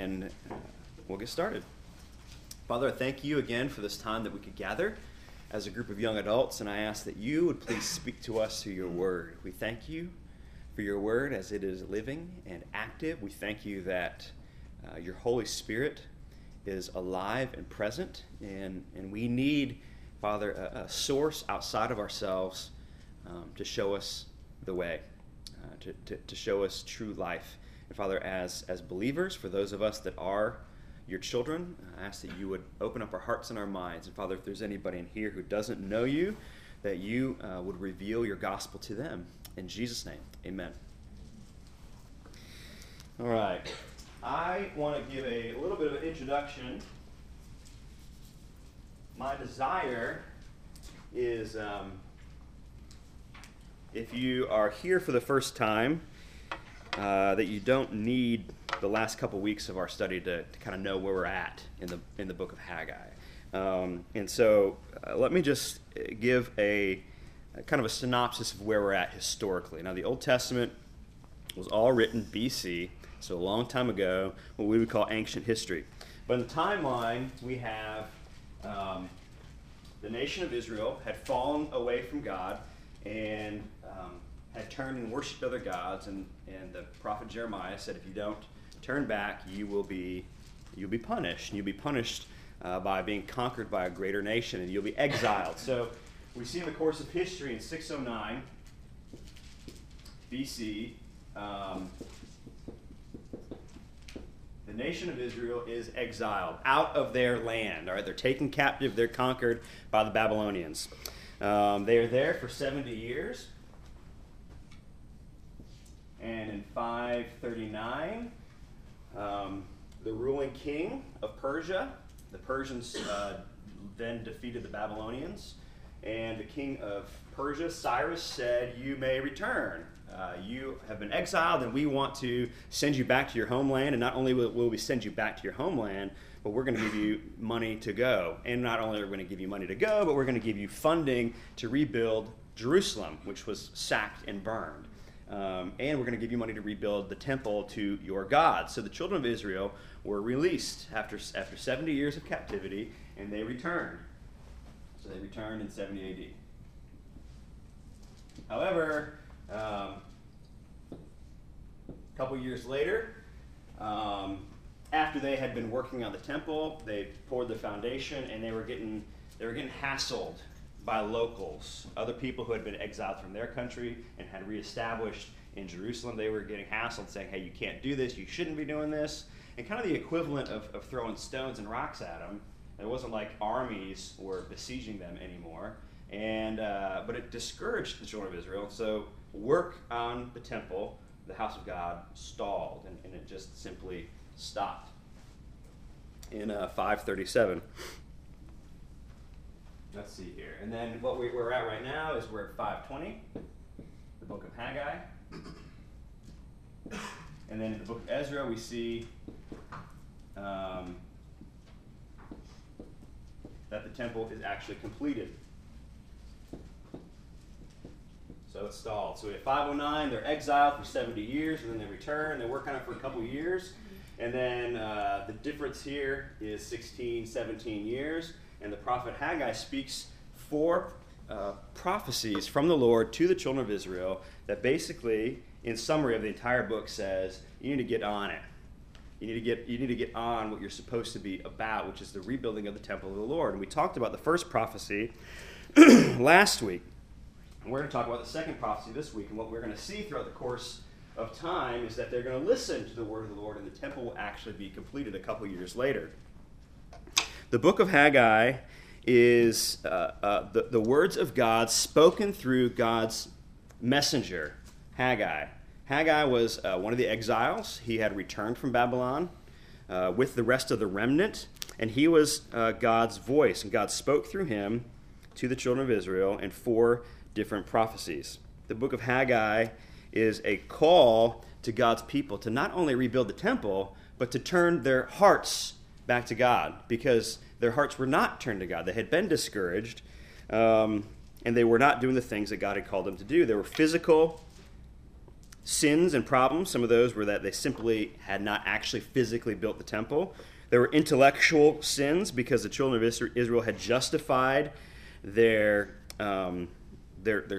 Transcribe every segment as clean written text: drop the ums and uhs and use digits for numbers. and we'll get started. Father, I thank you again for this time that we could gather as a group of young adults, and I ask that you would please speak to us through your word. We thank you for your word as it is living and active. We thank you that your Holy Spirit is alive and present, and we need, Father, a source outside of ourselves to show us the way, to show us true life. And Father, as believers, for those of us that are your children, I ask that you would open up our hearts and our minds. And Father, if there's anybody in here who doesn't know you, that you would reveal your gospel to them. In Jesus' name, amen. All right. I want to give a little bit of an introduction. My desire is, if you are here for the first time, that you don't need the last couple weeks of our study to kind of know where we're at in the book of Haggai. And so let me just give a kind of a synopsis of where we're at historically. Now, the Old Testament was all written BC, so a long time ago, what we would call ancient history. But in the timeline, we have the nation of Israel had fallen away from God and had turned and worshipped other gods, and the prophet Jeremiah said, if you don't turn back, you'll be punished. You'll be punished by being conquered by a greater nation, and you'll be exiled. So we see in the course of history in 609 BC, the nation of Israel is exiled out of their land. All right, they're taken captive. They're conquered by the Babylonians. They are there for 70 years. And in 539, the ruling king of Persia, the Persians then defeated the Babylonians, and the king of Persia, Cyrus, said, you may return. You have been exiled, and we want to send you back to your homeland, and not only will we send you back to your homeland, but we're going to give you money to go. And not only are we going to give you money to go, but we're going to give you funding to rebuild Jerusalem, which was sacked and burned. And we're going to give you money to rebuild the temple to your God. So the children of Israel were released after 70 years of captivity, and they returned. So they returned in 70 A.D. However, a couple years later, after they had been working on the temple, they poured the foundation, and they were getting hassled by locals, other people who had been exiled from their country and had reestablished in Jerusalem. They were getting hassled, saying, hey, you can't do this, you shouldn't be doing this. And kind of the equivalent of throwing stones and rocks at them. It wasn't like armies were besieging them anymore. But it discouraged the children of Israel. So work on the temple, the house of God, stalled, and it just simply stopped in 537. Let's see here. And then what we're at right now is we're at 520, the book of Haggai. And then in the book of Ezra, we see that the temple is actually completed. So it's stalled. So we have 509, they're exiled for 70 years, and then they return. They work on it for a couple years. And then the difference here is 16, 17 years. And the prophet Haggai speaks four prophecies from the Lord to the children of Israel that basically, in summary of the entire book, says, you need to get on it. You need to get on what you're supposed to be about, which is the rebuilding of the temple of the Lord. And we talked about the first prophecy last week. And we're going to talk about the second prophecy this week. And what we're going to see throughout the course of time is that they're going to listen to the word of the Lord, and the temple will actually be completed a couple years later. The book of Haggai is the words of God spoken through God's messenger, Haggai. Haggai was one of the exiles. He had returned from Babylon with the rest of the remnant, and he was God's voice, and God spoke through him to the children of Israel in four different prophecies. The book of Haggai is a call to God's people to not only rebuild the temple, but to turn their hearts back to God, because their hearts were not turned to God. They had been discouraged, and they were not doing the things that God had called them to do. There were physical sins and problems. Some of those were that they simply had not actually physically built the temple. There were intellectual sins because the children of Israel had justified their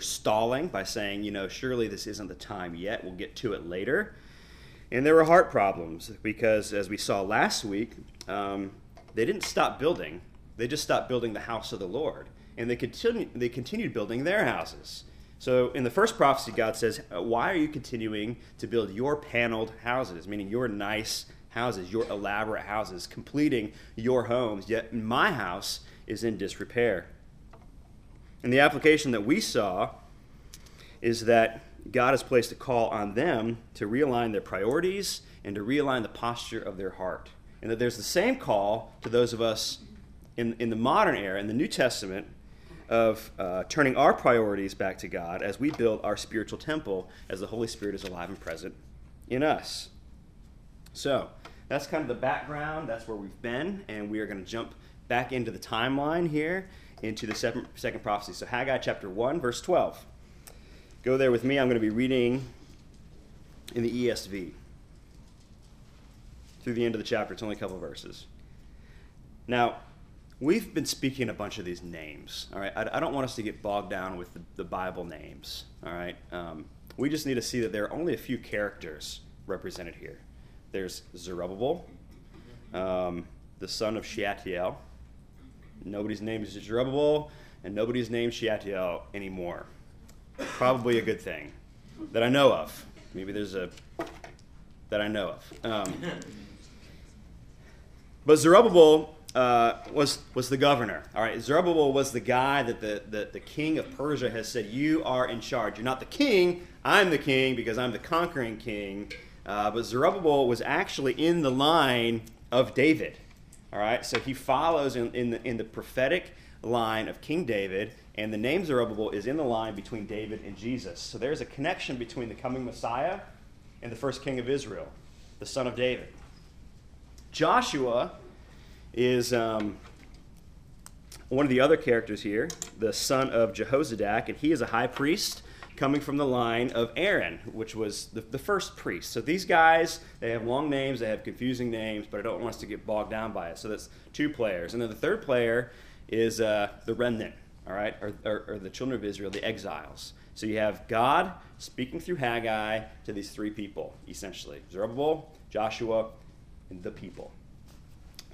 stalling by saying, you know, surely this isn't the time yet. We'll get to it later. And there were heart problems because, as we saw last week, they didn't stop building. They just stopped building the house of the Lord. And they continued building their houses. So in the first prophecy, God says, why are you continuing to build your paneled houses, meaning your nice houses, your elaborate houses, completing your homes, yet my house is in disrepair? And the application that we saw is that God has placed a call on them to realign their priorities and to realign the posture of their heart. And that there's the same call to those of us in the modern era, in the New Testament, of turning our priorities back to God as we build our spiritual temple as the Holy Spirit is alive and present in us. So that's kind of the background. That's where we've been. And we are going to jump back into the timeline here, into the second prophecy. So Haggai chapter 1, verse 12. Go there with me. I'm going to be reading in the ESV through the end of the chapter. It's only a couple of verses. Now, we've been speaking a bunch of these names, all right? I don't want us to get bogged down with the Bible names, all right? We just need to see that there are only a few characters represented here. There's Zerubbabel, the son of Shealtiel. Nobody's name is Zerubbabel, and nobody's named Shealtiel anymore. Probably a good thing that I know of. Maybe there's a that I know of. But Zerubbabel was the governor. All right, Zerubbabel was the guy that the king of Persia has said, you are in charge. You're not the king. I'm the king because I'm the conquering king. But Zerubbabel was actually in the line of David. All right, so he follows in the prophetic line of King David, and the name Zerubbabel is in the line between David and Jesus. So there's a connection between the coming Messiah and the first king of Israel, the son of David. Joshua is one of the other characters here, the son of Jehozadak, and he is a high priest coming from the line of Aaron, which was the first priest. So these guys, they have long names, they have confusing names, but I don't want us to get bogged down by it. So that's two players. And then the third player is the remnant, all right, or the children of Israel, the exiles. So you have God speaking through Haggai to these three people, essentially, Zerubbabel, Joshua, and the people.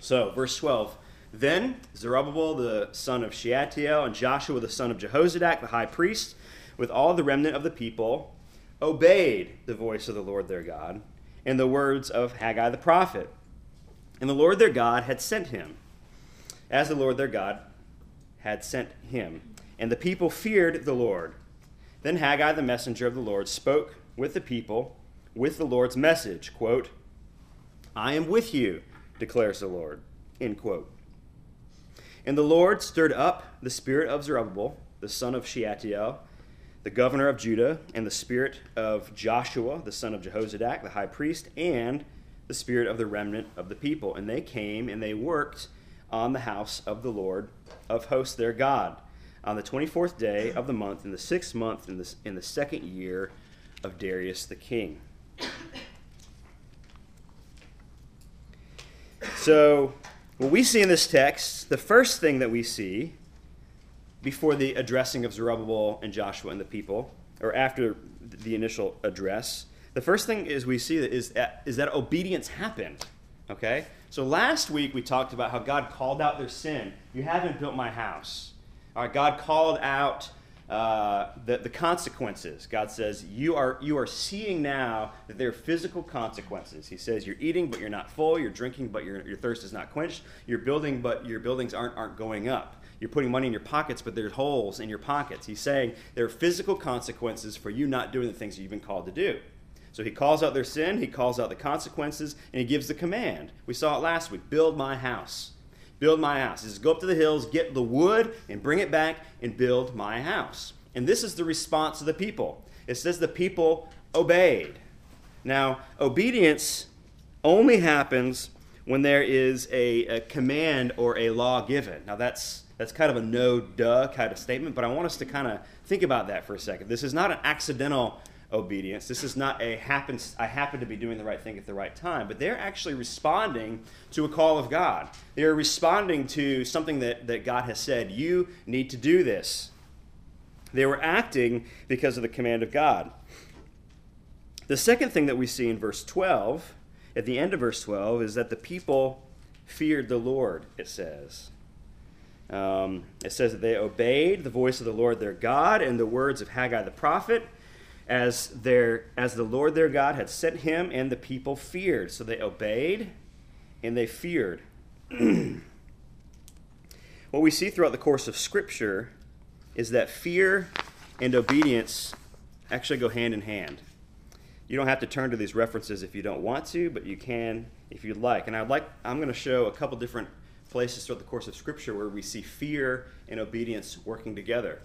So, verse 12, then Zerubbabel, the son of Shealtiel, and Joshua, the son of Jehozadak, the high priest, with all the remnant of the people, obeyed the voice of the Lord their God and the words of Haggai the prophet. And the Lord their God had sent him, as the Lord their God had sent him. And the people feared the Lord. Then Haggai, the messenger of the Lord, spoke with the people with the Lord's message, quote, I am with you, declares the Lord, end quote. And the Lord stirred up the spirit of Zerubbabel, the son of Shealtiel, the governor of Judah, and the spirit of Joshua, the son of Jehozadak, the high priest, and the spirit of the remnant of the people. And they came and they worked on the house of the Lord of hosts their God on the 24th day of the month, in the 6th month, in the second year of Darius the king. So what we see in this text, the first thing that we see before the addressing of Zerubbabel and Joshua and the people, or after the initial address, the first thing is we see that obedience happened, okay? So last week we talked about how God called out their sin. You haven't built my house. All right, God called out the consequences. God says, you are seeing now that there are physical consequences. He says, you're eating, but you're not full. You're drinking, but your thirst is not quenched. You're building, but your buildings aren't going up. You're putting money in your pockets, but there's holes in your pockets. He's saying there are physical consequences for you not doing the things that you've been called to do. So he calls out their sin, he calls out the consequences, and he gives the command. We saw it last week, build my house. Build my house. He says, go up to the hills, get the wood, and bring it back, and build my house. And this is the response of the people. It says the people obeyed. Now, obedience only happens when there is a command or a law given. Now, that's kind of a no-duh kind of statement, but I want us to kind of think about that for a second. This is not an accidental obedience. This is not a I happen to be doing the right thing at the right time, but they're actually responding to a call of God. They're responding to something that God has said, you need to do this. They were acting because of the command of God. The second thing that we see in verse 12, at the end of verse 12, is that the people feared the Lord, it says. It says that they obeyed the voice of the Lord their God and the words of Haggai the prophet, as the Lord their God had sent him, and the people feared. So they obeyed and they feared. What we see throughout the course of Scripture is that fear and obedience actually go hand in hand. You don't have to turn to these references if you don't want to, but you can if you'd like. And I'm going to show a couple different places throughout the course of Scripture where we see fear and obedience working together.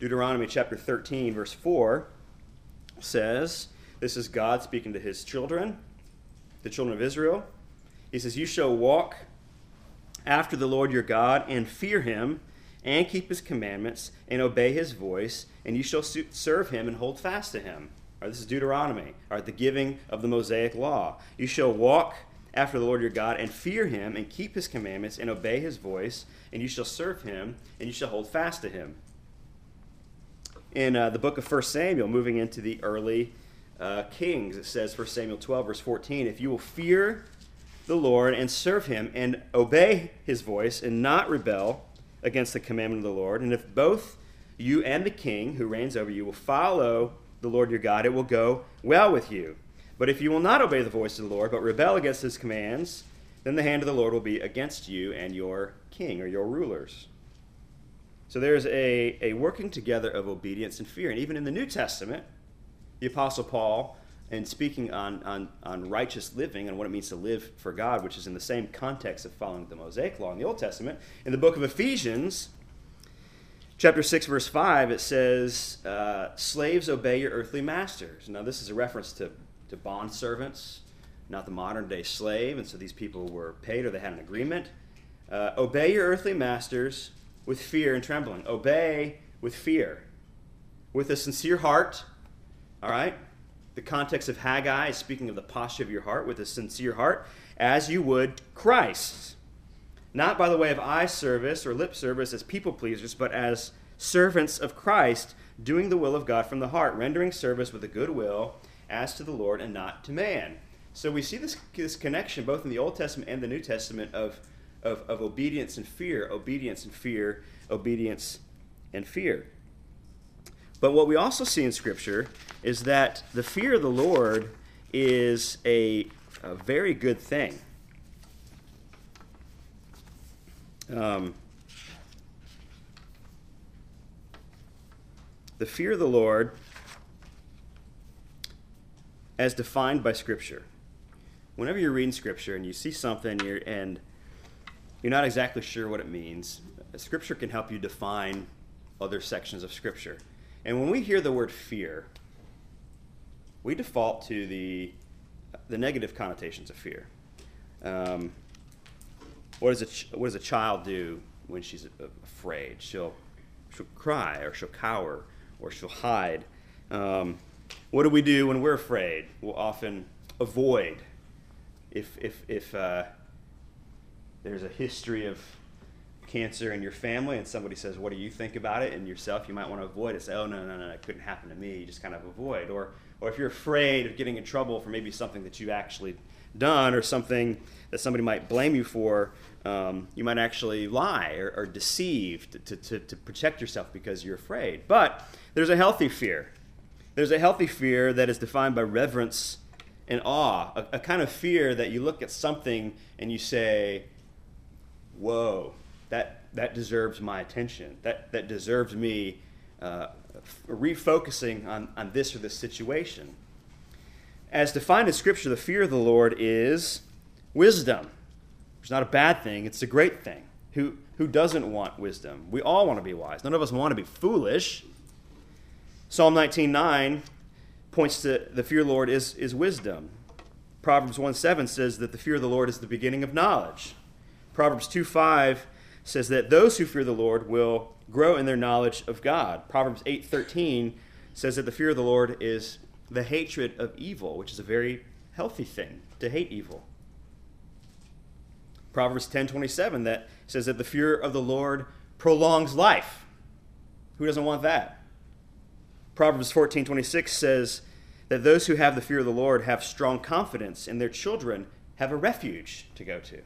Deuteronomy chapter 13, verse 4 says, this is God speaking to his children, the children of Israel. He says, you shall walk after the Lord your God and fear him, and keep his commandments, and obey his voice, and you shall serve him and hold fast to him. All right, this is Deuteronomy, all right, the giving of the Mosaic law. You shall walk after the Lord your God, and fear him, and keep his commandments, and obey his voice, and you shall serve him, and you shall hold fast to him. In the book of 1 Samuel, moving into the early kings, it says, 1 Samuel 12, verse 14, if you will fear the Lord and serve him, and obey his voice, and not rebel against the commandment of the Lord, and if both you and the king who reigns over you will follow the Lord your God, it will go well with you. But if you will not obey the voice of the Lord, but rebel against his commands, then the hand of the Lord will be against you and your king or your rulers. So there's a working together of obedience and fear. And even in the New Testament, the Apostle Paul, in speaking on righteous living and what it means to live for God, which is in the same context of following the Mosaic Law in the Old Testament, in the book of Ephesians, chapter 6, verse 5, it says, slaves, obey your earthly masters. Now, this is a reference to bondservants, not the modern-day slave, and so these people were paid or they had an agreement. Obey your earthly masters with fear and trembling. Obey with fear, with a sincere heart, all right? The context of Haggai is speaking of the posture of your heart, with a sincere heart, as you would Christ. Not by the way of eye service or lip service as people pleasers, but as servants of Christ, doing the will of God from the heart, rendering service with a good will as to the Lord and not to man. So we see this connection both in the Old Testament and the New Testament of obedience and fear, obedience and fear, obedience and fear. But what we also see in Scripture is that the fear of the Lord is a very good thing. The fear of the Lord, as defined by Scripture. Whenever you're reading Scripture and you see something and you're not exactly sure what it means, Scripture can help you define other sections of Scripture. And when we hear the word fear, we default to the negative connotations of fear. What does a child do when she's afraid? She'll cry, or she'll cower, or she'll hide. What do we do when we're afraid? We'll often avoid. If there's a history of cancer in your family and somebody says, what do you think about it? And yourself, you might want to avoid it. Say, oh, no, it couldn't happen to me. You just kind of avoid. Or if you're afraid of getting in trouble for maybe something that you actually done or something that somebody might blame you for, you might actually lie or deceive to protect yourself because you're afraid. But there's a healthy fear. There's a healthy fear that is defined by reverence and awe, a kind of fear that you look at something and you say, whoa, that deserves my attention. That deserves me refocusing on this or this situation. As defined in Scripture, the fear of the Lord is wisdom. It's not a bad thing. It's a great thing. Who doesn't want wisdom? We all want to be wise. None of us want to be foolish. Psalm 19:9 points to the fear of the Lord is wisdom. Proverbs 1:7 says that the fear of the Lord is the beginning of knowledge. Proverbs 2:5 says that those who fear the Lord will grow in their knowledge of God. Proverbs 8:13 says that the fear of the Lord is the hatred of evil, which is a very healthy thing, to hate evil. Proverbs 10:27 that says that the fear of the Lord prolongs life. Who doesn't want that? Proverbs 14:26 says that those who have the fear of the Lord have strong confidence, and their children have a refuge to go to.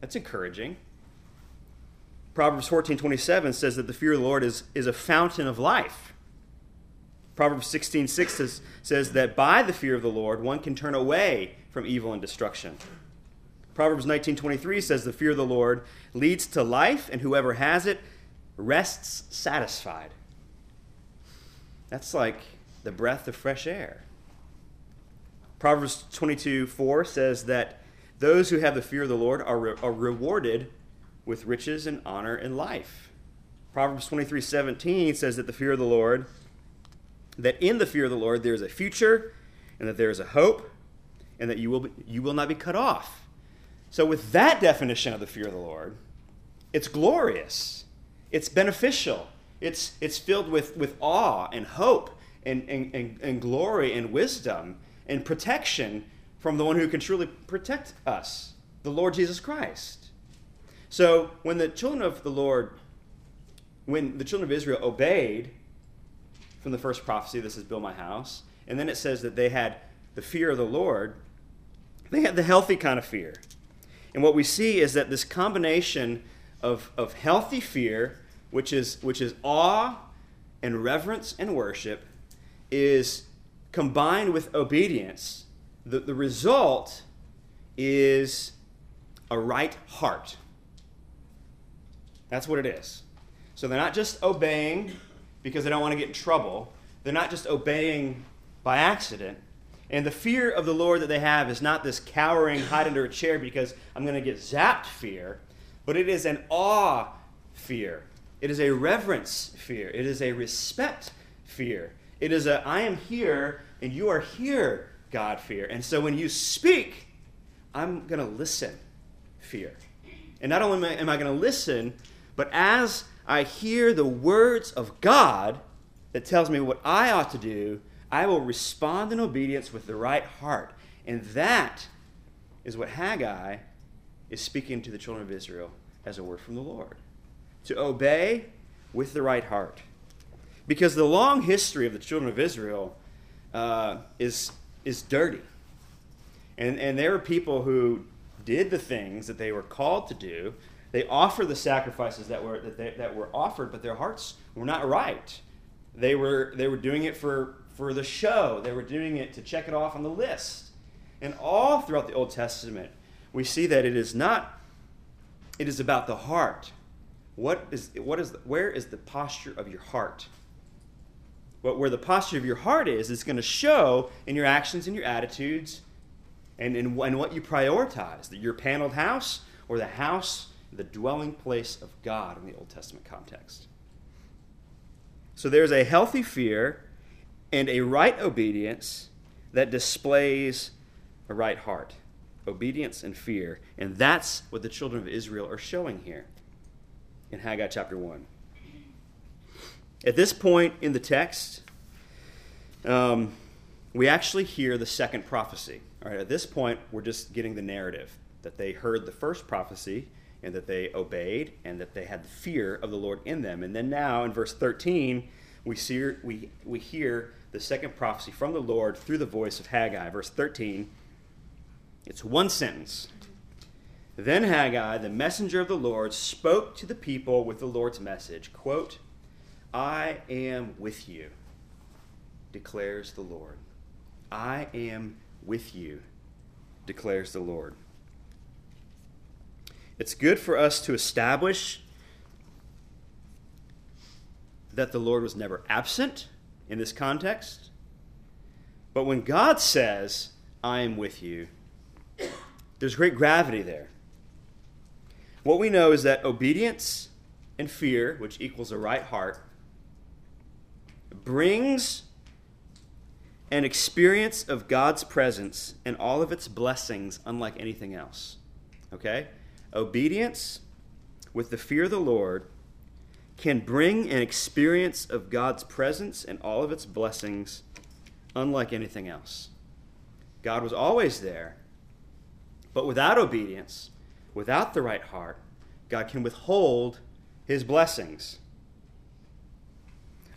That's encouraging. Proverbs 14:27 says that the fear of the Lord is a fountain of life. Proverbs 16:6 says that by the fear of the Lord, one can turn away from evil and destruction. Proverbs 19:23 says the fear of the Lord leads to life, and whoever has it rests satisfied. That's like the breath of fresh air. Proverbs 22:4 says that those who have the fear of the Lord are rewarded with riches and honor and life. Proverbs 23:17 says that the fear of the Lord, that in the fear of the Lord there is a future, and that there is a hope, and that you will not be cut off. So with that definition of the fear of the Lord, it's glorious, it's beneficial, it's filled with awe and hope and glory and wisdom and protection from the one who can truly protect us, the Lord Jesus Christ. So when the children of the Lord, when the children of Israel obeyed from the first prophecy, this is build my house, and then it says that they had the fear of the Lord, they had the healthy kind of fear. And what we see is that this combination of healthy fear, which is awe and reverence and worship, is combined with obedience. The result is a right heart. That's what it is. So they're not just obeying because they don't want to get in trouble. They're not just obeying by accident. And the fear of the Lord that they have is not this cowering, hide under a chair because I'm going to get zapped fear, but it is an awe fear. It is a reverence fear. It is a respect fear. It is a I am here and you are here God fear. And so when you speak, I'm going to listen fear. And not only am I going to listen, but as I hear the words of God that tells me what I ought to do, I will respond in obedience with the right heart. And that is what Haggai is speaking to the children of Israel as a word from the Lord. To obey with the right heart. Because the long history of the children of Israel is dirty. And there were people who did the things that they were called to do. They offered the sacrifices that were offered, but their hearts were not right. They were doing it for the show. They were doing it to check it off on the list. And all throughout the Old Testament, we see that it is about the heart. Where is the posture of your heart? Where the posture of your heart is, it's going to show in your actions and your attitudes and what you prioritize, your paneled house or the house, the dwelling place of God in the Old Testament context. So there's a healthy fear and a right obedience that displays a right heart. Obedience and fear. And that's what the children of Israel are showing here in Haggai chapter 1. At this point in the text, we actually hear the second prophecy. All right, at this point, we're just getting the narrative that they heard the first prophecy and that they obeyed and that they had the fear of the Lord in them. And then now in verse 13, we hear the second prophecy from the Lord through the voice of Haggai. Verse 13, it's one sentence. Then Haggai, the messenger of the Lord, spoke to the people with the Lord's message, quote, I am with you, declares the Lord. I am with you, declares the Lord. It's good for us to establish that the Lord was never absent in this context. But when God says, I am with you, there's great gravity there. What we know is that obedience and fear, which equals a right heart, brings an experience of God's presence and all of its blessings unlike anything else. Okay? Obedience with the fear of the Lord can bring an experience of God's presence and all of its blessings unlike anything else. God was always there, but without obedience, without the right heart, God can withhold his blessings.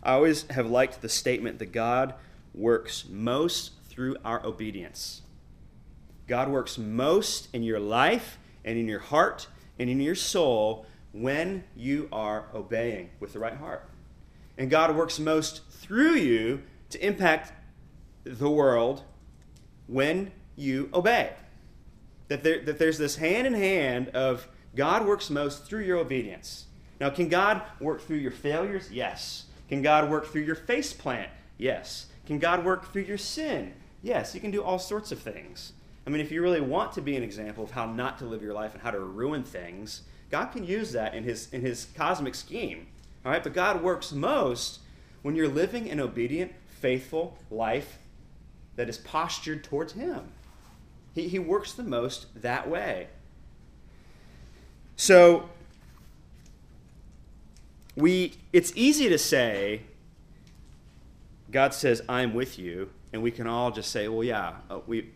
I always have liked the statement that God works most through our obedience. God works most in your life and in your heart and in your soul when you are obeying with the right heart. And God works most through you to impact the world when you obey. That there's this hand in hand of God works most through your obedience. Now, can God work through your failures? Yes. Can God work through your face plant? Yes. Can God work through your sin? Yes. He can do all sorts of things. I mean, if you really want to be an example of how not to live your life and how to ruin things, God can use that in his cosmic scheme. All right? But God works most when you're living an obedient, faithful life that is postured towards him. He works the most that way. So it's easy to say, God says, I'm with you, and we can all just say, well, yeah, we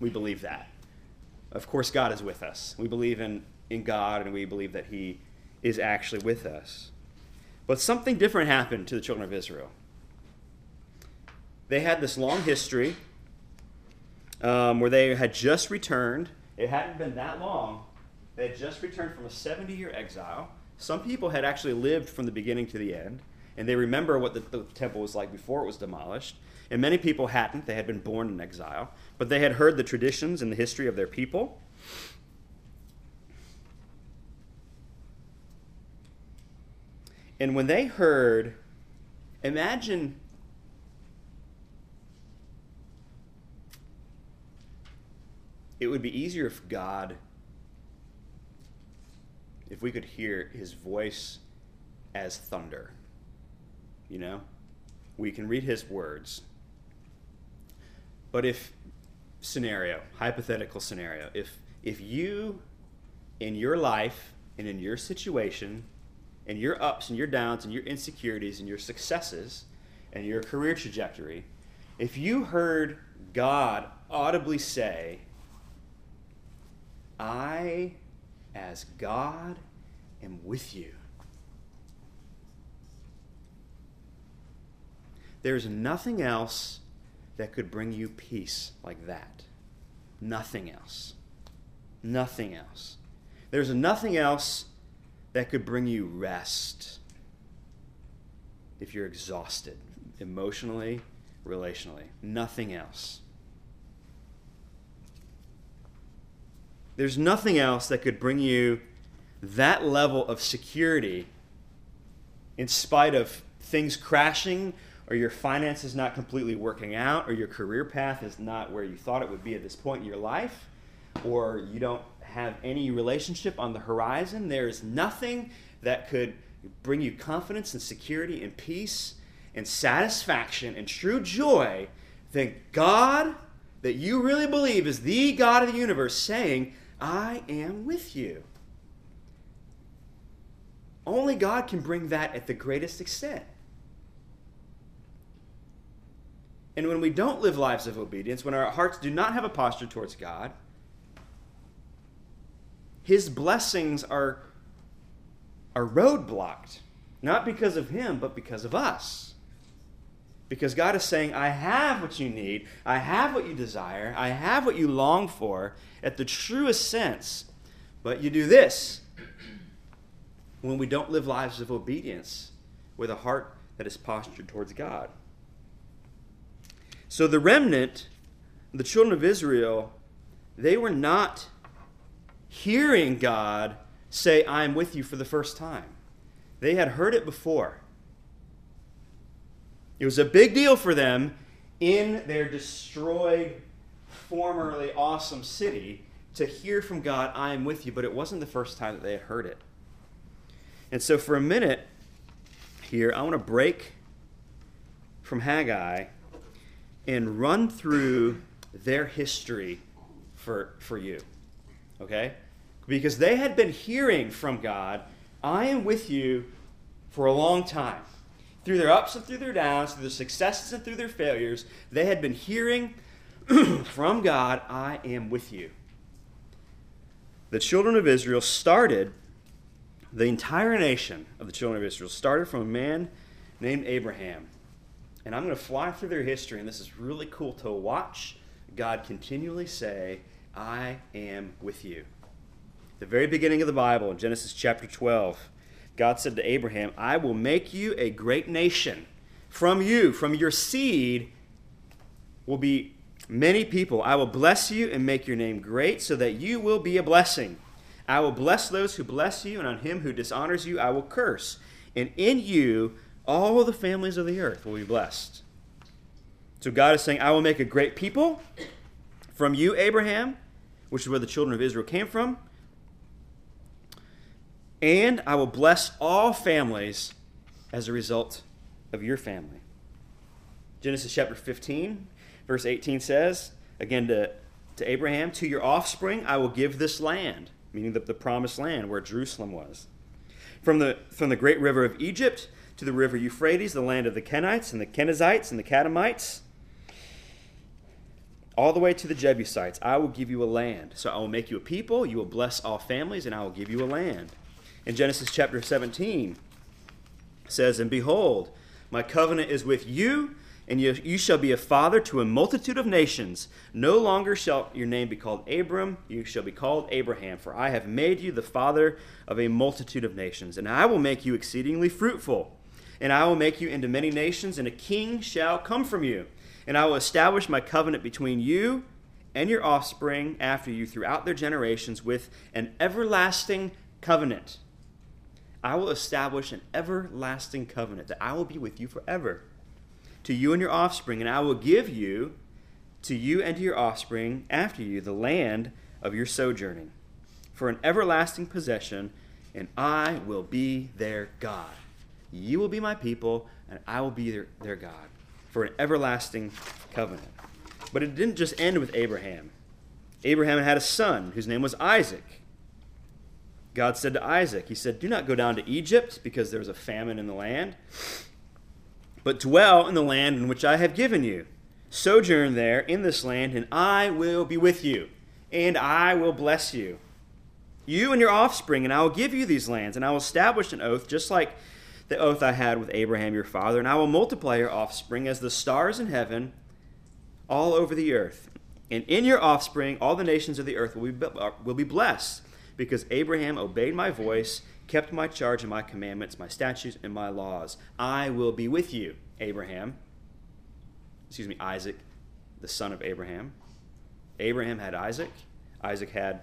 believe that. Of course, God is with us. We believe in God, and we believe that he is actually with us. But something different happened to the children of Israel. They had this long history where they had just returned. It hadn't been that long. They had just returned from a 70-year exile. Some people had actually lived from the beginning to the end, and they remember what the temple was like before it was demolished. And many people hadn't. They had been born in exile. But they had heard the traditions and the history of their people. And when they heard, imagine it would be easier if God, if we could hear his voice as thunder. You know? We can read his words. But hypothetical scenario, if you, in your life and in your situation, and your ups and your downs and your insecurities and your successes and your career trajectory, if you heard God audibly say, I, as God, am with you. There's nothing else that could bring you peace like that. Nothing else. Nothing else. There's nothing else that could bring you rest if you're exhausted emotionally, relationally. Nothing else. There's nothing else that could bring you that level of security in spite of things crashing or your finances not completely working out or your career path is not where you thought it would be at this point in your life or you don't have any relationship on the horizon. There is nothing that could bring you confidence and security and peace and satisfaction and true joy than God that you really believe is the God of the universe saying, I am with you. Only God can bring that at the greatest extent. And when we don't live lives of obedience, when our hearts do not have a posture towards God, his blessings are roadblocked, not because of him, but because of us. Because God is saying, I have what you need, I have what you desire, I have what you long for at the truest sense. But you do this. When we don't live lives of obedience with a heart that is postured towards God. So the remnant, the children of Israel, they were not hearing God say, I am with you for the first time. They had heard it before. It was a big deal for them in their destroyed, formerly awesome city to hear from God, I am with you, but it wasn't the first time that they had heard it. And so for a minute here, I want to break from Haggai and run through their history for you. Okay? Because they had been hearing from God, I am with you for a long time. through their ups and through their downs, through their successes and through their failures, they had been hearing from God, I am with you. The children of Israel started, the entire nation of the children of Israel started from a man named Abraham. And I'm going to fly through their history, and this is really cool to watch God continually say, I am with you. The very beginning of the Bible, in Genesis chapter 12, God said to Abraham, I will make you a great nation. From you, from your seed, will be many people. I will bless you and make your name great so that you will be a blessing. I will bless those who bless you, and on him who dishonors you I will curse. And in you, all the families of the earth will be blessed. So God is saying, I will make a great people from you, Abraham, which is where the children of Israel came from. And I will bless all families as a result of your family. Genesis chapter 15, verse 18 says, again to Abraham, to your offspring I will give this land, meaning the promised land where Jerusalem was. From the great river of Egypt to the river Euphrates, the land of the Kenites and the Kenizzites and the Kadamites, all the way to the Jebusites, I will give you a land. So I will make you a people, you will bless all families, and I will give you a land. In Genesis chapter 17, it says, and behold, my covenant is with you, and you shall be a father to a multitude of nations. No longer shall your name be called Abram, you shall be called Abraham, for I have made you the father of a multitude of nations, and I will make you exceedingly fruitful, and I will make you into many nations, and a king shall come from you. And I will establish my covenant between you and your offspring after you throughout their generations with an everlasting covenant. I will establish an everlasting covenant that I will be with you forever, to you and your offspring, and I will give you, to you and to your offspring after you, the land of your sojourning for an everlasting possession, and I will be their God. You will be my people, and I will be their God, for an everlasting covenant. But it didn't just end with Abraham. Abraham had a son whose name was Isaac. God said to Isaac, he said, do not go down to Egypt, because there was a famine in the land, but dwell in the land in which I have given you. Sojourn there in this land, and I will be with you, and I will bless you, you and your offspring, and I will give you these lands, and I will establish an oath just like the oath I had with Abraham your father, and I will multiply your offspring as the stars in heaven all over the earth. And in your offspring all the nations of the earth will be blessed, because Abraham obeyed my voice, kept my charge and my commandments, my statutes and my laws. I will be with you, Isaac, the son of Abraham. Abraham had Isaac. Isaac had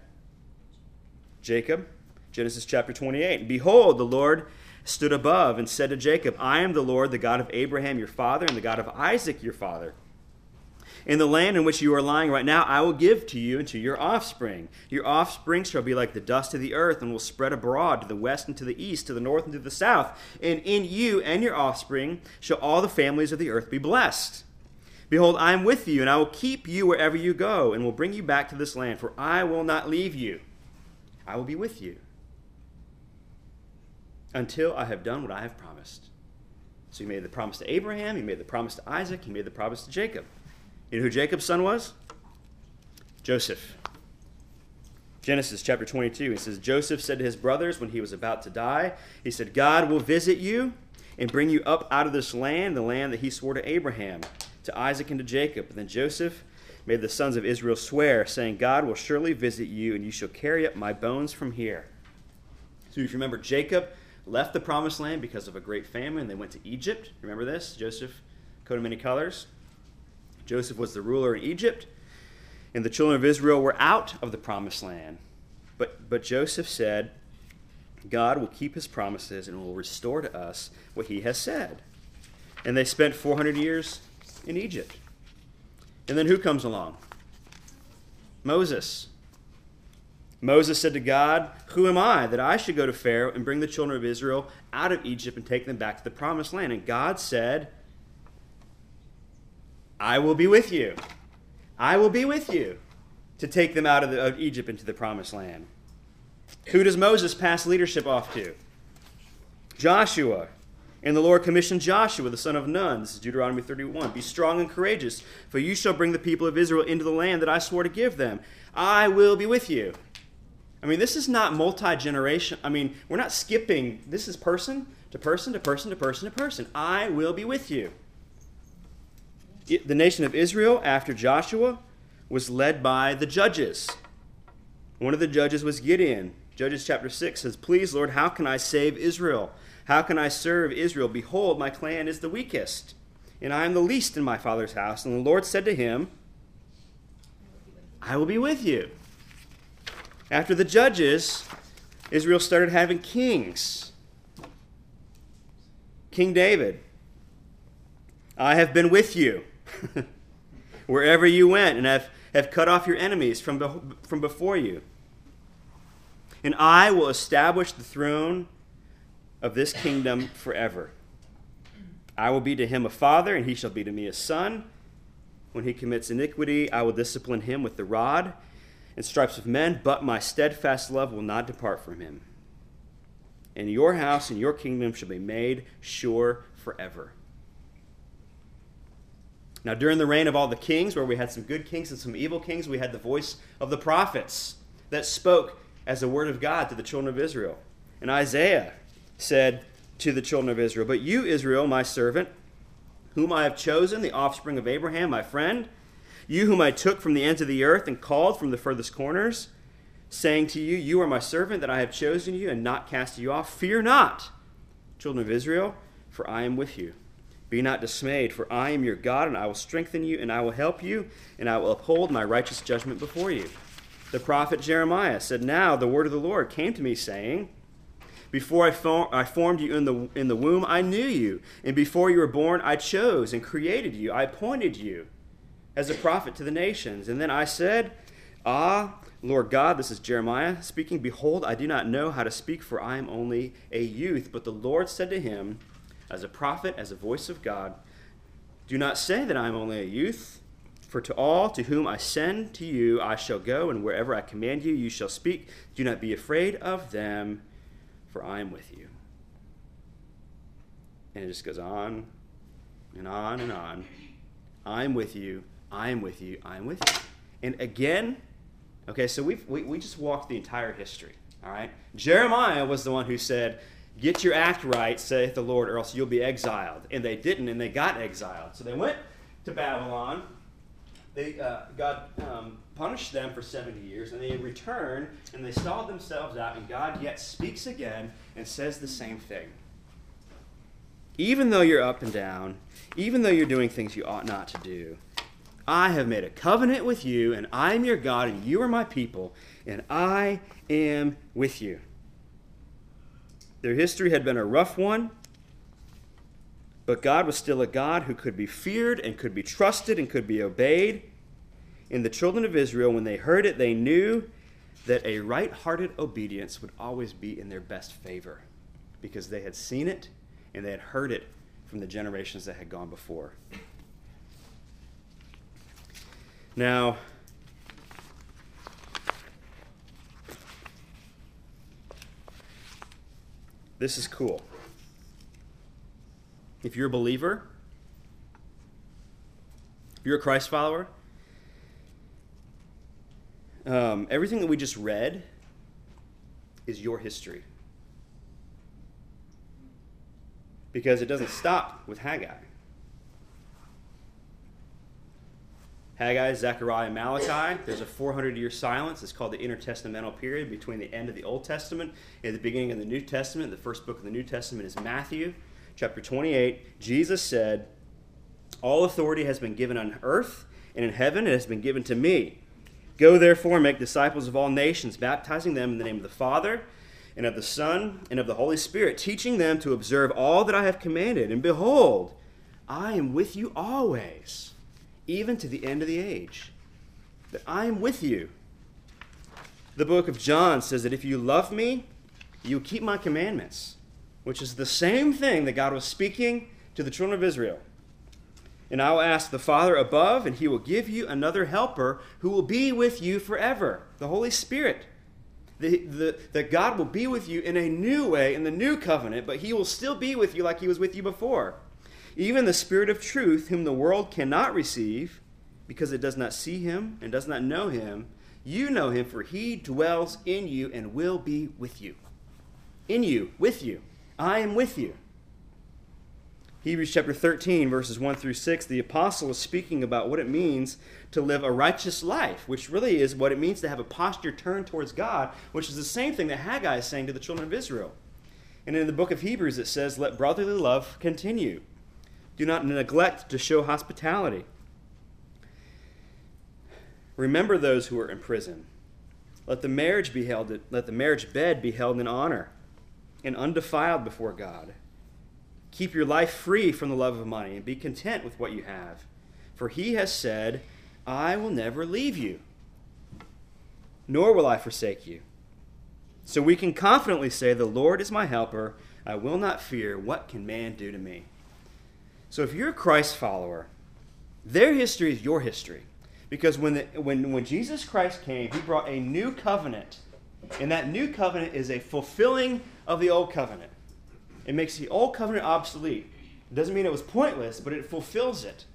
Jacob. Genesis chapter 28, and behold, the Lord stood above and said to Jacob, I am the Lord, the God of Abraham your father, and the God of Isaac your father. In the land in which you are lying right now, I will give to you and to your offspring. Your offspring shall be like the dust of the earth, and will spread abroad to the west and to the east, to the north and to the south. And in you and your offspring shall all the families of the earth be blessed. Behold, I am with you, and I will keep you wherever you go, and will bring you back to this land, for I will not leave you. I will be with you until I have done what I have promised. So he made the promise to Abraham, he made the promise to Isaac, he made the promise to Jacob. You know who Jacob's son was? Joseph. Genesis chapter 22, it says, Joseph said to his brothers when he was about to die, he said, God will visit you and bring you up out of this land, the land that he swore to Abraham, to Isaac, and to Jacob. And then Joseph made the sons of Israel swear, saying, God will surely visit you, and you shall carry up my bones from here. So if you remember, Jacob left the promised land because of a great famine. They went to Egypt. Remember this? Joseph, coat of many colors. Joseph was the ruler in Egypt, and the children of Israel were out of the promised land. But Joseph said, God will keep his promises and will restore to us what he has said. And they spent 400 years in Egypt. And then who comes along? Moses. Moses said to God, who am I that I should go to Pharaoh and bring the children of Israel out of Egypt and take them back to the promised land? And God said, I will be with you. I will be with you to take them out of Egypt into the promised land. Who does Moses pass leadership off to? Joshua. And the Lord commissioned Joshua, the son of Nun, this is Deuteronomy 31, "Be strong and courageous, for you shall bring the people of Israel into the land that I swore to give them. I will be with you." I mean, this is not multi-generation. I mean, we're not skipping. This is person to person to person to person to person. I will be with you. The nation of Israel, after Joshua, was led by the judges. One of the judges was Gideon. Judges chapter 6 says, "Please, Lord, how can I save Israel? How can I serve Israel? Behold, my clan is the weakest, and I am the least in my father's house." And the Lord said to him, "I will be with you." After the judges, Israel started having kings. King David, "I have been with you wherever you went, and have cut off your enemies from before you. And I will establish the throne of this kingdom forever. I will be to him a father, and he shall be to me a son. When he commits iniquity, I will discipline him with the rod and stripes of men, but my steadfast love will not depart from him. And your house and your kingdom shall be made sure forever." Now, during the reign of all the kings, where we had some good kings and some evil kings, we had the voice of the prophets that spoke as the word of God to the children of Israel. And Isaiah said to the children of Israel, "But you, Israel, my servant, whom I have chosen, the offspring of Abraham, my friend, you whom I took from the ends of the earth and called from the furthest corners, saying to you, you are my servant, that I have chosen you and not cast you off. Fear not, children of Israel, for I am with you. Be not dismayed, for I am your God, and I will strengthen you, and I will help you, and I will uphold my righteous judgment before you." The prophet Jeremiah said, "Now the word of the Lord came to me, saying, before I formed you in the womb, I knew you. And before you were born, I chose and created you. I appointed you as a prophet to the nations. And then I said, Ah, Lord God," this is Jeremiah speaking, "behold, I do not know how to speak, for I am only a youth." But the Lord said to him, as a prophet, as a voice of God, "Do not say that I am only a youth, for to all to whom I send to you I shall go, and wherever I command you, you shall speak. Do not be afraid of them, for I am with you." And it just goes on and on and on. I am with you. I am with you. I am with you. And again, okay, so we just walked the entire history, all right? Jeremiah was the one who said, "Get your act right, saith the Lord, or else you'll be exiled." And they didn't, and they got exiled. So they went to Babylon. They God punished them for 70 years, and they returned, and they stalled themselves out, and God yet speaks again and says the same thing. "Even though you're up and down, even though you're doing things you ought not to do, I have made a covenant with you, and I am your God, and you are my people, and I am with you." Their history had been a rough one, but God was still a God who could be feared and could be trusted and could be obeyed. And the children of Israel, when they heard it, they knew that a right-hearted obedience would always be in their best favor, because they had seen it and they had heard it from the generations that had gone before. Now, this is cool. If you're a believer, if you're a Christ follower, everything that we just read is your history. Because it doesn't stop with Haggai. Haggai, Zechariah, and Malachi, there's a 400-year silence. It's called the intertestamental period between the end of the Old Testament and the beginning of the New Testament. The first book of the New Testament is Matthew. Chapter 28, Jesus said, "All authority has been given on earth and in heaven. It has been given to me. Go, therefore, and make disciples of all nations, baptizing them in the name of the Father and of the Son and of the Holy Spirit, teaching them to observe all that I have commanded. And behold, I am with you always, even to the end of the age." That I am with you. The book of John says that if you love me, you keep my commandments, which is the same thing that God was speaking to the children of Israel. "And I will ask the Father above, and he will give you another helper who will be with you forever, the Holy Spirit, that God will be with you in a new way, in the new covenant, but he will still be with you like he was with you before. Even the Spirit of truth, whom the world cannot receive, because it does not see him and does not know him, you know him, for he dwells in you and will be with you. In you, with you. I am with you. Hebrews chapter 13, verses 1 through 6, the apostle is speaking about what it means to live a righteous life, which really is what it means to have a posture turned towards God, which is the same thing that Haggai is saying to the children of Israel. And in the book of Hebrews it says, let brotherly love continue. Do not neglect to show hospitality. Remember those who are in prison. Let the marriage bed be held in honor and undefiled before God. Keep your life free from the love of money and be content with what you have. For he has said, I will never leave you, nor will I forsake you. So we can confidently say, the Lord is my helper. I will not fear. What can man do to me? So if you're a Christ follower, their history is your history. Because when Jesus Christ came, he brought a new covenant. And that new covenant is a fulfilling of the old covenant. It makes the old covenant obsolete. It doesn't mean it was pointless, but it fulfills it.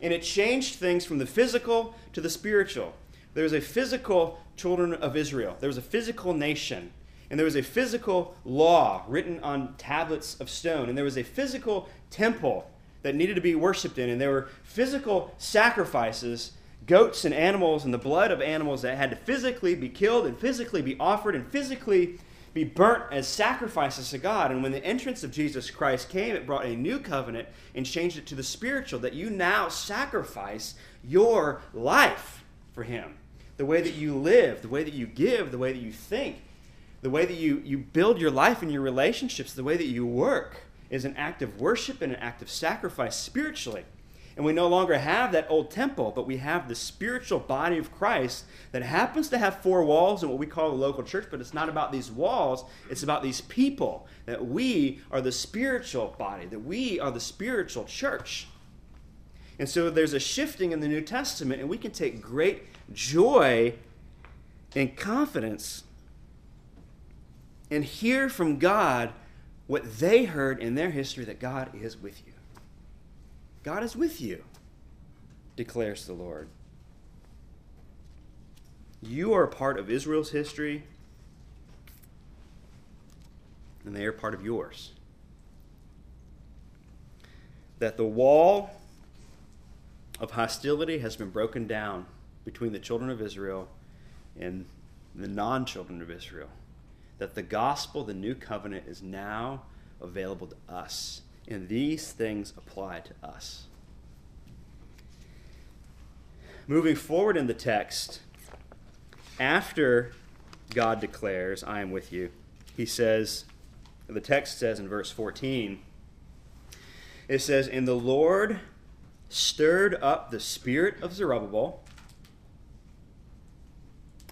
And it changed things from the physical to the spiritual. There was a physical children of Israel. There was a physical nation. And there was a physical law written on tablets of stone. And there was a physical temple that needed to be worshipped in. And there were physical sacrifices, goats and animals, and the blood of animals that had to physically be killed and physically be offered and physically be burnt as sacrifices to God. And when the entrance of Jesus Christ came, it brought a new covenant and changed it to the spiritual, that you now sacrifice your life for him. The way that you live, the way that you give, the way that you think, the way that you build your life and your relationships, the way that you work is an act of worship and an act of sacrifice spiritually. And we no longer have that old temple, but we have the spiritual body of Christ that happens to have four walls and what we call the local church, but it's not about these walls, it's about these people, that we are the spiritual body, that we are the spiritual church. And so there's a shifting in the New Testament, and we can take great joy and confidence and hear from God what they heard in their history, that God is with you. God is with you, declares the Lord. You are a part of Israel's history, and they are part of yours. That the wall of hostility has been broken down between the children of Israel and the non-children of Israel. That the gospel, the new covenant, is now available to us. And these things apply to us. Moving forward in the text, after God declares, I am with you, he says, the text says in verse 14, it says, and the Lord stirred up the spirit of Zerubbabel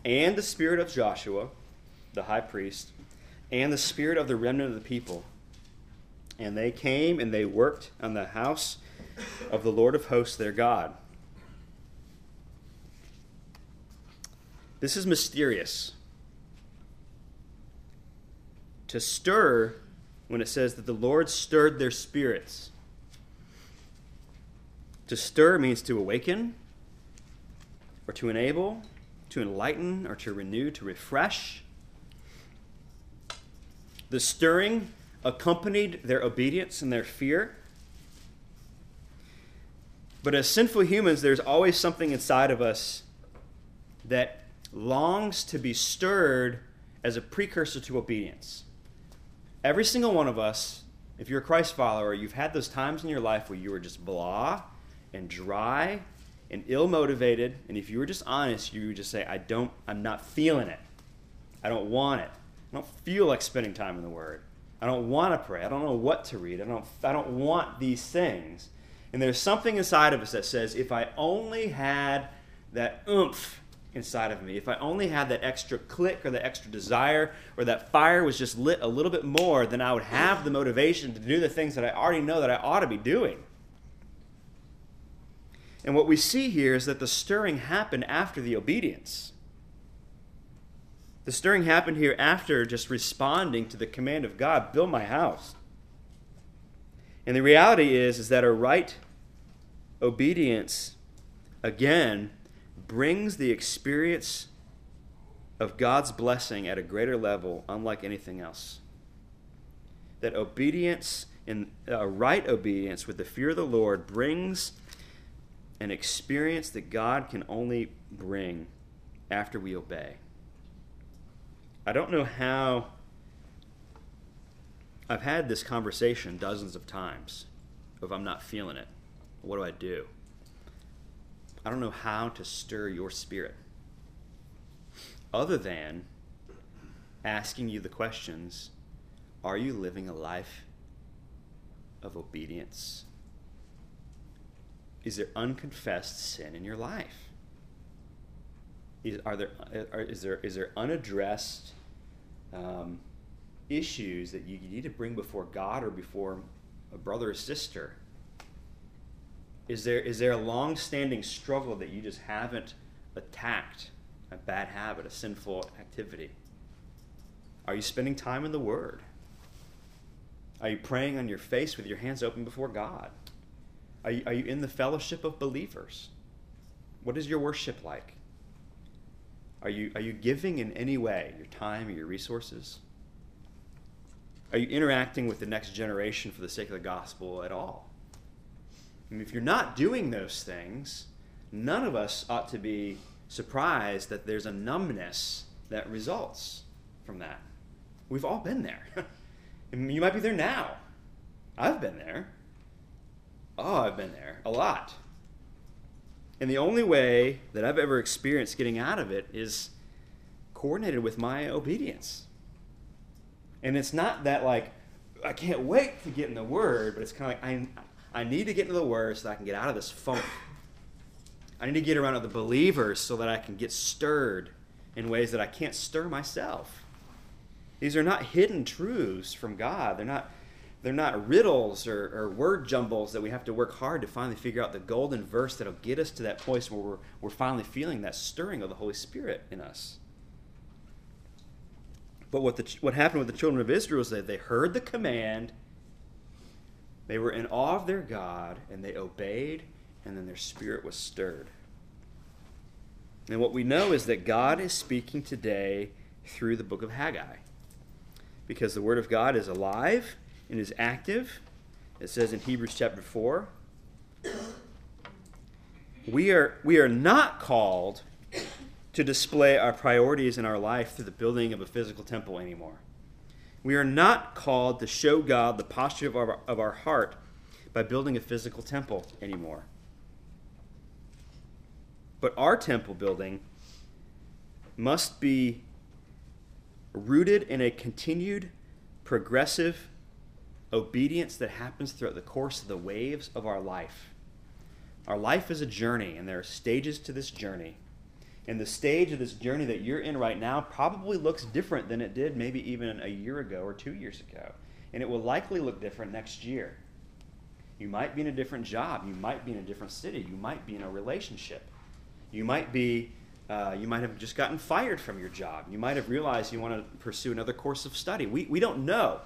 and the spirit of Joshua, the high priest, and the spirit of the remnant of the people. And they came and they worked on the house of the Lord of hosts, their God. This is mysterious. To stir, when it says that the Lord stirred their spirits. To stir means to awaken, or to enable, to enlighten, or to renew, to refresh. The stirring accompanied their obedience and their fear. But as sinful humans, there's always something inside of us that longs to be stirred as a precursor to obedience. Every single one of us, if you're a Christ follower, you've had those times in your life where you were just blah and dry and ill-motivated, and if you were just honest, you would just say, I'm not feeling it. I don't want it. I don't feel like spending time in the Word. I don't want to pray. I don't know what to read. I don't want these things. And there's something inside of us that says, if I only had that oomph inside of me, if I only had that extra click or that extra desire, or that fire was just lit a little bit more, then I would have the motivation to do the things that I already know that I ought to be doing. And what we see here is that the stirring happened after the obedience. The stirring happened here after just responding to the command of God, build my house. And the reality is that our right obedience, again, brings the experience of God's blessing at a greater level, unlike anything else. That obedience and right obedience with the fear of the Lord brings an experience that God can only bring after we obey. I don't know how. I've had this conversation dozens of times of I'm not feeling it. What do? I don't know how to stir your spirit other than asking you the questions, are you living a life of obedience? Is there unconfessed sin in your life? Is there unaddressed issues that you need to bring before God or before a brother or sister? Is there a long-standing struggle that you just haven't attacked? A bad habit, a sinful activity? Are you spending time in the Word? Are you praying on your face with your hands open before God? Are you in the fellowship of believers? What is your worship like? Are you giving in any way, your time or your resources? Are you interacting with the next generation for the sake of the gospel at all? And if you're not doing those things, none of us ought to be surprised that there's a numbness that results from that. We've all been there. And you might be there now. I've been there. Oh, I've been there a lot. And the only way that I've ever experienced getting out of it is coordinated with my obedience. And it's not that, like, I can't wait to get in the Word, but it's kind of like, I need to get into the Word so that I can get out of this funk. I need to get around other believers so that I can get stirred in ways that I can't stir myself. These are not hidden truths from God. They're not riddles or word jumbles that we have to work hard to finally figure out the golden verse that'll get us to that place where we're finally feeling that stirring of the Holy Spirit in us. But what happened with the children of Israel is that they heard the command, they were in awe of their God, and they obeyed, and then their spirit was stirred. And what we know is that God is speaking today through the book of Haggai, because the Word of God is alive and is active. It says in Hebrews chapter 4, we are not called to display our priorities in our life through the building of a physical temple anymore. We are not called to show God the posture of our heart by building a physical temple anymore. But our temple building must be rooted in a continued, progressive obedience that happens throughout the course of the waves of our life. Our life is a journey, and there are stages to this journey. And the stage of this journey that you're in right now probably looks different than it did maybe even a year ago or 2 years ago. And it will likely look different next year. You might be in a different job. You might be in a different city. You might be in a relationship. You might have just gotten fired from your job. You might have realized you want to pursue another course of study. We don't know.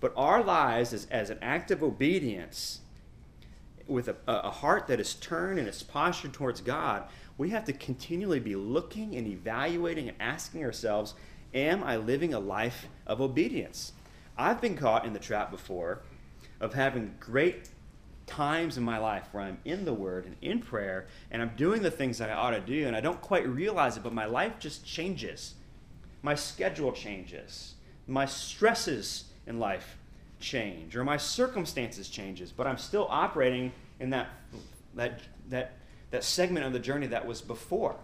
But our lives as an act of obedience with a heart that is turned and is postured towards God, we have to continually be looking and evaluating and asking ourselves, am I living a life of obedience? I've been caught in the trap before of having great times in my life where I'm in the Word and in prayer, and I'm doing the things that I ought to do, and I don't quite realize it, but my life just changes. My schedule changes. My stresses in life change, or my circumstances changes, but I'm still operating in that segment of the journey that was before.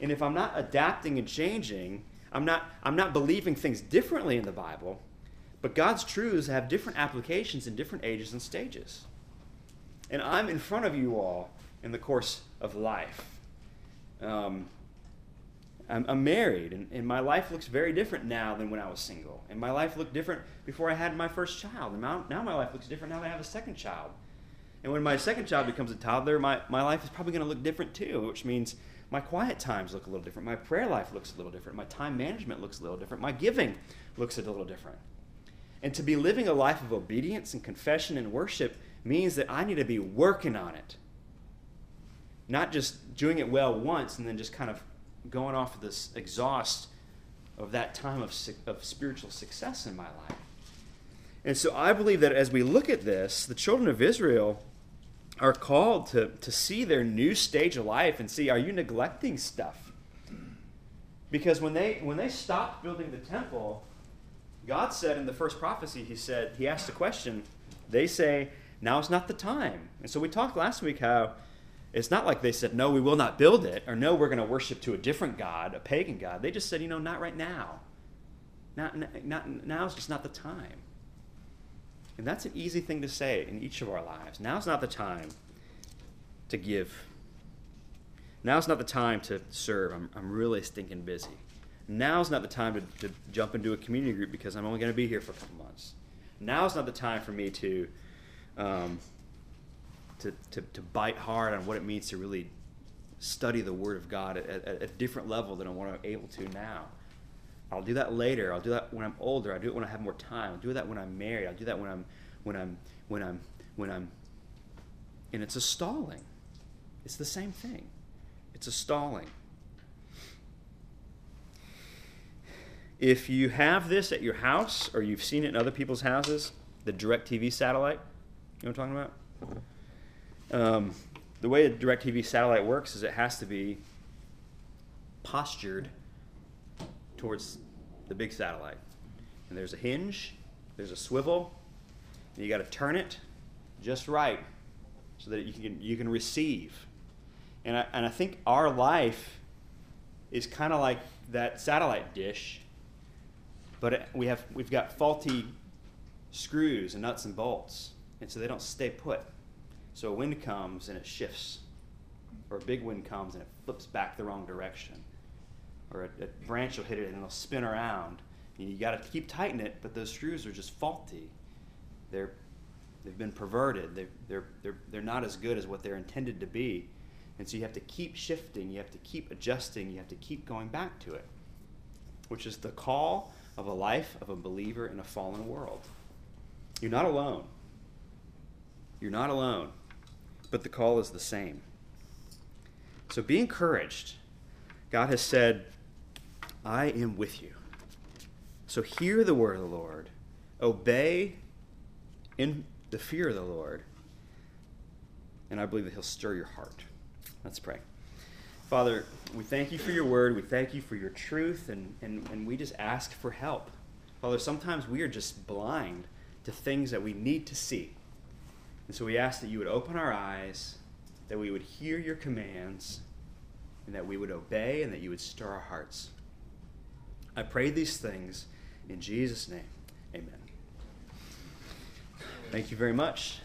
And if I'm not adapting and changing, I'm not believing things differently in the Bible, but God's truths have different applications in different ages and stages. And I'm in front of you all in the course of life. I'm married, and my life looks very different now than when I was single. And my life looked different before I had my first child. And now my life looks different now that I have a second child. And when my second child becomes a toddler, my life is probably going to look different too, which means My quiet times look a little different. My prayer life looks a little different. My time management looks a little different. My giving looks a little different. And to be living a life of obedience and confession and worship means that I need to be working on it. Not just doing it well once and then just kind of going off this exhaust of that time of spiritual success in my life. And so I believe that as we look at this, the children of Israel are called to see their new stage of life and see, are you neglecting stuff? Because when they stopped building the temple, God said in the first prophecy, he asked the question, they say, now is not the time. And so we talked last week how it's not like they said, no, we will not build it, or no, we're going to worship to a different god, a pagan god. They just said, not right now. Now's just not the time. And that's an easy thing to say in each of our lives. Now's not the time to give. Now's not the time to serve. I'm really stinking busy. Now's not the time to jump into a community group because I'm only going to be here for a couple months. Now's not the time for me to bite hard on what it means to really study the Word of God at a different level than I'm able to now. I'll do that later. I'll do that when I'm older. I'll do it when I have more time. I'll do that when I'm married. I'll do that when I'm and it's a stalling. It's the same thing. It's a stalling. If you have this at your house or you've seen it in other people's houses, the DirecTV satellite, you know what I'm talking about? The way a DirecTV satellite works is it has to be postured towards the big satellite. And there's a hinge, there's a swivel, and you got to turn it just right so that you can receive. And I think our life is kind of like that satellite dish, but we've got faulty screws and nuts and bolts, and so they don't stay put. So a wind comes and it shifts, or a big wind comes and it flips back the wrong direction, or a branch will hit it and it'll spin around. And you got to keep tightening it, but those screws are just faulty. They've been perverted. They're not as good as what they're intended to be, and so you have to keep shifting. You have to keep adjusting. You have to keep going back to it, which is the call of a life of a believer in a fallen world. You're not alone. You're not alone, but the call is the same. So be encouraged. God has said, I am with you. So hear the word of the Lord. Obey in the fear of the Lord. And I believe that he'll stir your heart. Let's pray. Father, we thank you for your word. We thank you for your truth. And we just ask for help. Father, sometimes we are just blind to things that we need to see. And so we ask that you would open our eyes, that we would hear your commands, and that we would obey, and that you would stir our hearts. I pray these things in Jesus' name. Amen. Thank you very much.